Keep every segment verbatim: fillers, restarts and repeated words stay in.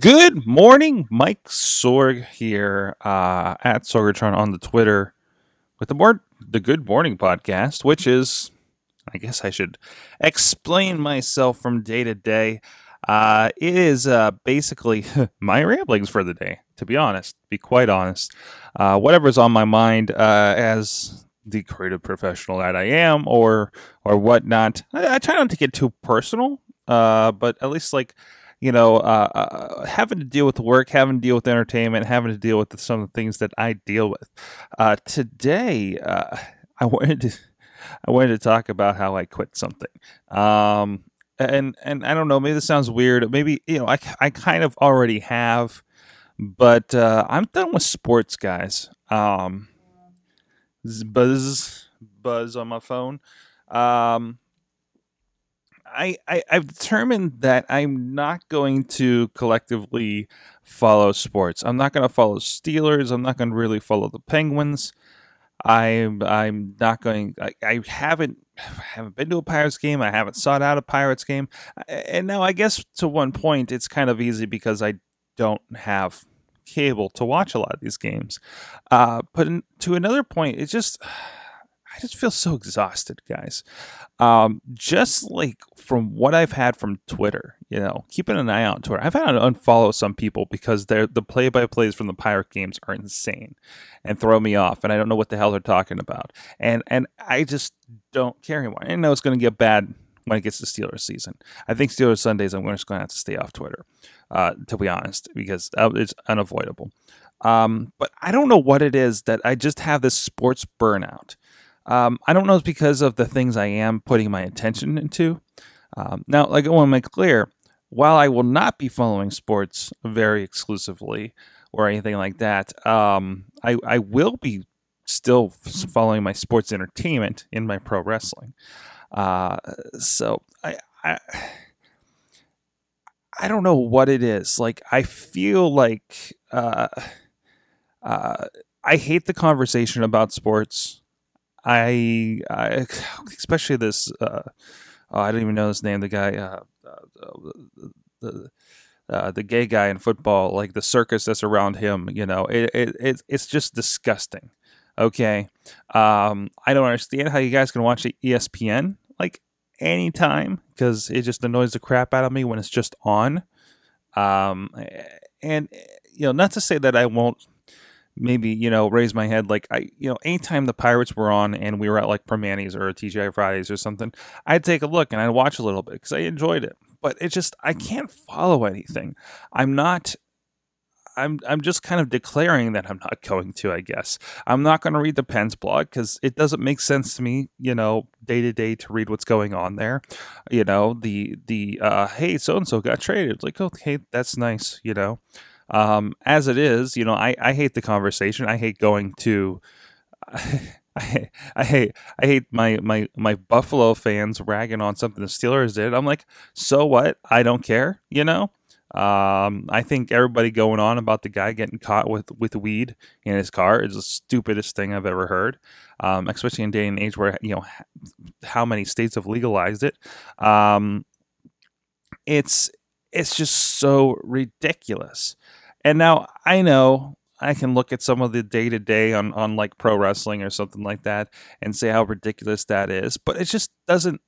Good morning, Mike Sorg here uh, at Sorgatron on the Twitter with the more the Good Morning podcast, which is, I guess I should explain myself from day to day. Uh, it is uh, basically my ramblings for the day, to be honest, to be quite honest. Uh, whatever's on my mind uh, as the creative professional that I am or or whatnot. I, I try not to get too personal, uh, but at least like... You know, uh, uh, having to deal with work, having to deal with entertainment, having to deal with some of the things that I deal with. Uh, today, uh, I wanted to, I wanted to talk about how I quit something. Um, and and I don't know, maybe this sounds weird. Maybe, you know, I, I kind of already have, but uh, I'm done with sports, guys. Um, buzz, buzz on my phone. Um I, I, I've determined that I'm not going to collectively follow sports. I'm not going to follow Steelers. I'm not going to really follow the Penguins. I'm I'm not going. I, I haven't haven't been to a Pirates game. I haven't sought out a Pirates game. And now I guess to one point it's kind of easy because I don't have cable to watch a lot of these games. Uh, but to another point, it's just. I just feel so exhausted, guys. Um, just like from what I've had from Twitter, you know, keeping an eye out on Twitter. I've had to unfollow some people because they're, the play-by-plays from the Pirate games are insane and throw me off. And I don't know what the hell they're talking about. And and I just don't care anymore. I know it's going to get bad when it gets to Steelers season. I think Steelers Sundays, I'm just going to have to stay off Twitter, uh, to be honest, because it's unavoidable. Um, but I don't know what it is that I just have this sports burnout. Um, I don't know if it's because of the things I am putting my attention into. Um, now, like I want to make clear, while I will not be following sports very exclusively or anything like that, um, I, I will be still following my sports entertainment in my pro wrestling. Uh, so I, I I don't know what it is. Like I feel like uh, uh, I hate the conversation about sports. I, I, especially this, uh, oh, I don't even know his name, the guy, uh, uh, the, uh, the gay guy in football, like the circus that's around him, you know, it, it, it it's just disgusting. Okay. Um, I don't understand how you guys can watch E S P N like anytime because it just annoys the crap out of me when it's just on. Um, and you know, not to say that I won't, maybe, you know, raise my head like I, you know, anytime the Pirates were on and we were at like Permanis or T G I Fridays or something, I'd take a look and I'd watch a little bit because I enjoyed it. But it's just, I can't follow anything. I'm not, I'm, I'm just kind of declaring that I'm not going to, I guess. I'm not going to read the Penn's blog because it doesn't make sense to me, you know, day to day to read what's going on there. You know, the, the, uh, hey, so-and-so got traded. It's like, okay, that's nice, you know. Um, as it is, you know, I, I hate the conversation. I hate going to, I, I hate, I hate my, my, my Buffalo fans ragging on something the Steelers did. I'm like, so what? I don't care. You know, um, I think everybody going on about the guy getting caught with, with weed in his car is the stupidest thing I've ever heard. Um, especially in day and age where, you know, how many states have legalized it. Um, it's, It's just so ridiculous. And now I know I can look at some of the day-to-day on, on like pro wrestling or something like that and say how ridiculous that is, but it just doesn't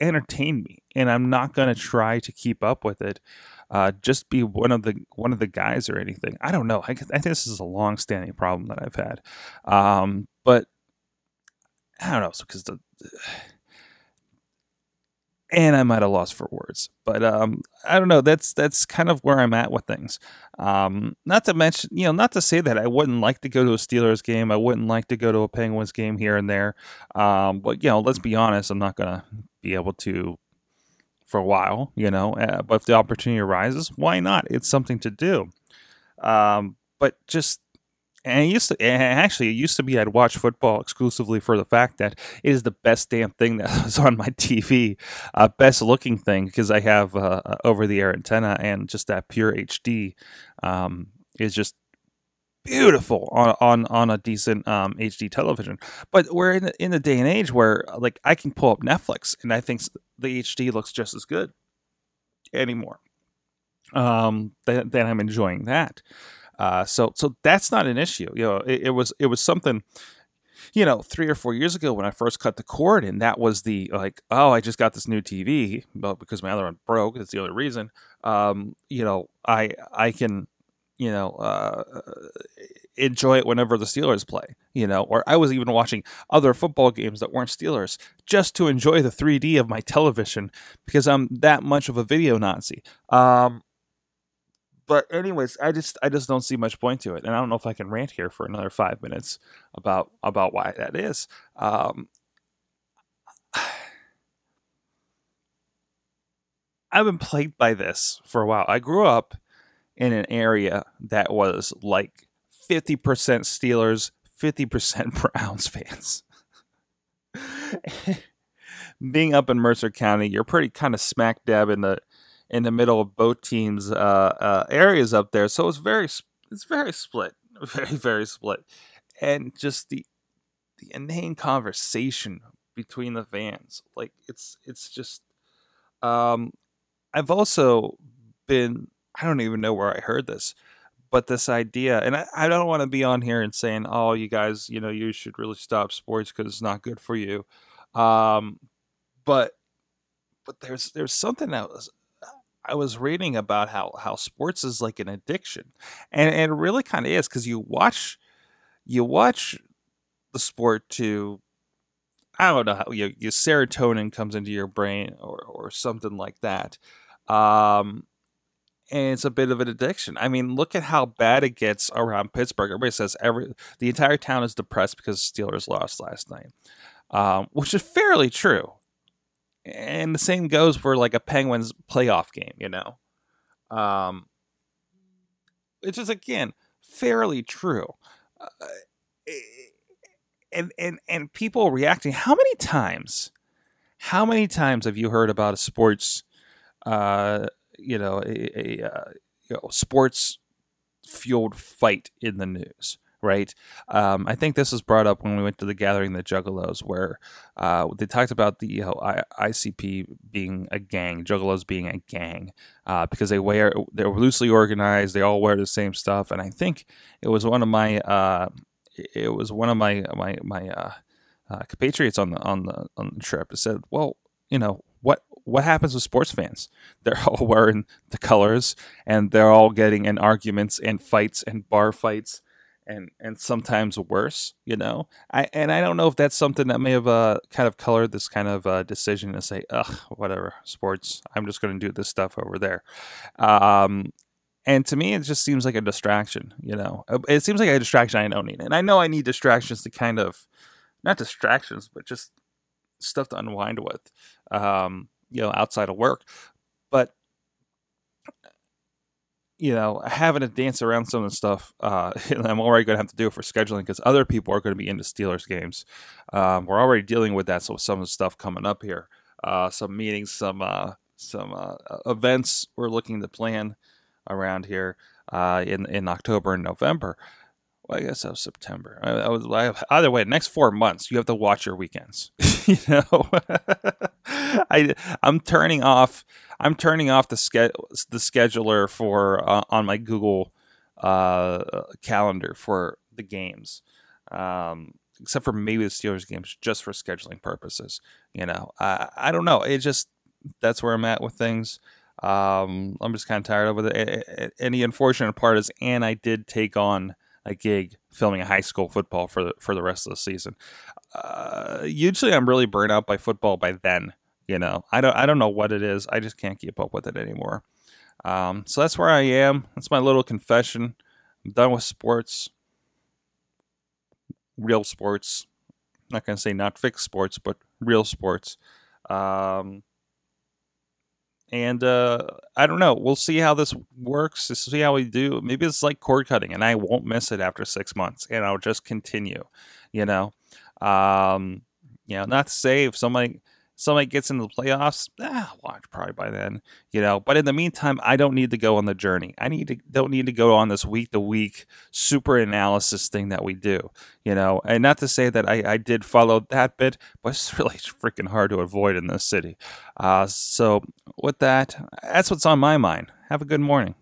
entertain me. And I'm not going to try to keep up with it. Uh, just be one of the one of the guys or anything. I don't know. I, I think this is a long-standing problem that I've had. Um, but I don't know. Because the... And I'm at a loss for words, but um, I don't know. That's that's kind of where I'm at with things. Um, not to mention, you know, not to say that I wouldn't like to go to a Steelers game. I wouldn't like to go to a Penguins game here and there. Um, but you know, let's be honest. I'm not gonna be able to for a while, you know. Uh, but if the opportunity arises, why not? It's something to do. Um, but just. And it used to, and actually, it used to be I'd watch football exclusively for the fact that it is the best damn thing that was on my T V, uh, best looking thing, because I have uh, over-the-air antenna and just that pure H D um, is just beautiful on on, on a decent um, H D television. But we're in the, in the day and age where like I can pull up Netflix and I think the H D looks just as good anymore. um, that, that I'm enjoying that. Uh, so so that's not an issue. You know, it, it was it was something. You know, three or four years ago when I first cut the cord, and that was the, like, oh, I just got this new T V, well, because my other one broke. That's the only reason. Um, you know, I I can, you know, uh, enjoy it whenever the Steelers play, you know, or I was even watching other football games that weren't Steelers just to enjoy the three D of my television because I'm that much of a video Nazi. Um, but anyways, I just I just don't see much point to it, and I don't know if I can rant here for another five minutes about about why that is. Um, I've been plagued by this for a while. I grew up in an area that was like fifty percent Steelers, fifty percent Browns fans. Being up in Mercer County, you're pretty kind of smack dab in the in the middle of both teams' uh, uh, areas up there. So it's very, it's very split, very, very split. And just the, the inane conversation between the fans. Like it's, it's just, um, I've also been, I don't even know where I heard this, but this idea, and I, I don't want to be on here and saying, oh, you guys, you know, you should really stop sports because it's not good for you. Um, but, but there's, there's something else. I was reading about how, how sports is like an addiction, and, and it really kind of is, because you watch you watch the sport to, I don't know, how you, your serotonin comes into your brain or, or something like that, um, and it's a bit of an addiction. I mean, look at how bad it gets around Pittsburgh. Everybody says every the entire town is depressed because Steelers lost last night, um, which is fairly true. And the same goes for like a Penguins playoff game, you know, um, which is, again, fairly true. Uh, and, and, and people reacting. How many times, how many times have you heard about a sports, uh, you know, a, a uh, you know, sports fueled fight in the news? Right. Um, I think this was brought up when we went to the Gathering of the Juggalos, where uh, they talked about the you know, I- ICP being a gang, Juggalos being a gang, uh, because they wear they're loosely organized. They all wear the same stuff. And I think it was one of my uh, it was one of my my my uh, uh, compatriots on the on the on the trip that said, well, you know, what what happens with sports fans? They're all wearing the colors, and they're all getting in arguments and fights and bar fights. And and sometimes worse, you know. I and I don't know if that's something that may have uh, kind of colored this kind of uh, decision to say, ugh, whatever, sports. I'm just going to do this stuff over there. Um, and to me, it just seems like a distraction, you know. It seems like a distraction I don't need. And I know I need distractions to kind of, not distractions, but just stuff to unwind with, um, you know, outside of work. But you know, having to dance around some of the stuff, uh, I'm already going to have to do it for scheduling because other people are going to be into Steelers games. Um, we're already dealing with that, so some of the stuff coming up here, uh, some meetings, some uh, some uh, events we're looking to plan around here uh, in in October and November. Well, I guess that was September. I, I was I, either way, the next four months you have to watch your weekends. You know, I I'm turning off. I'm turning off the ske- the scheduler for uh, on my Google uh, calendar for the games, um, except for maybe the Steelers games, just for scheduling purposes. You know, I I don't know. It just that's where I'm at with things. Um, I'm just kind of tired of it. And the unfortunate part is, and I did take on a gig filming high school football for the, for the rest of the season. Uh, usually, I'm really burnt out by football by then. You know, I don't I don't know what it is. I just can't keep up with it anymore. Um, so that's where I am. That's my little confession. I'm done with sports. Real sports. I'm not going to say not fixed sports, but real sports. Um, and uh, I don't know. We'll see how this works. We'll see how we do. Maybe it's like cord cutting, and I won't miss it after six months. And I'll just continue, you know. Um, you know, not to say if somebody... somebody gets into the playoffs, ah, watch probably by then, you know. But in the meantime, I don't need to go on the journey. I need to don't need to go on this week to week super analysis thing that we do, you know. And not to say that I, I did follow that bit, but it's really freaking hard to avoid in this city. Uh, so with that, that's what's on my mind. Have a good morning.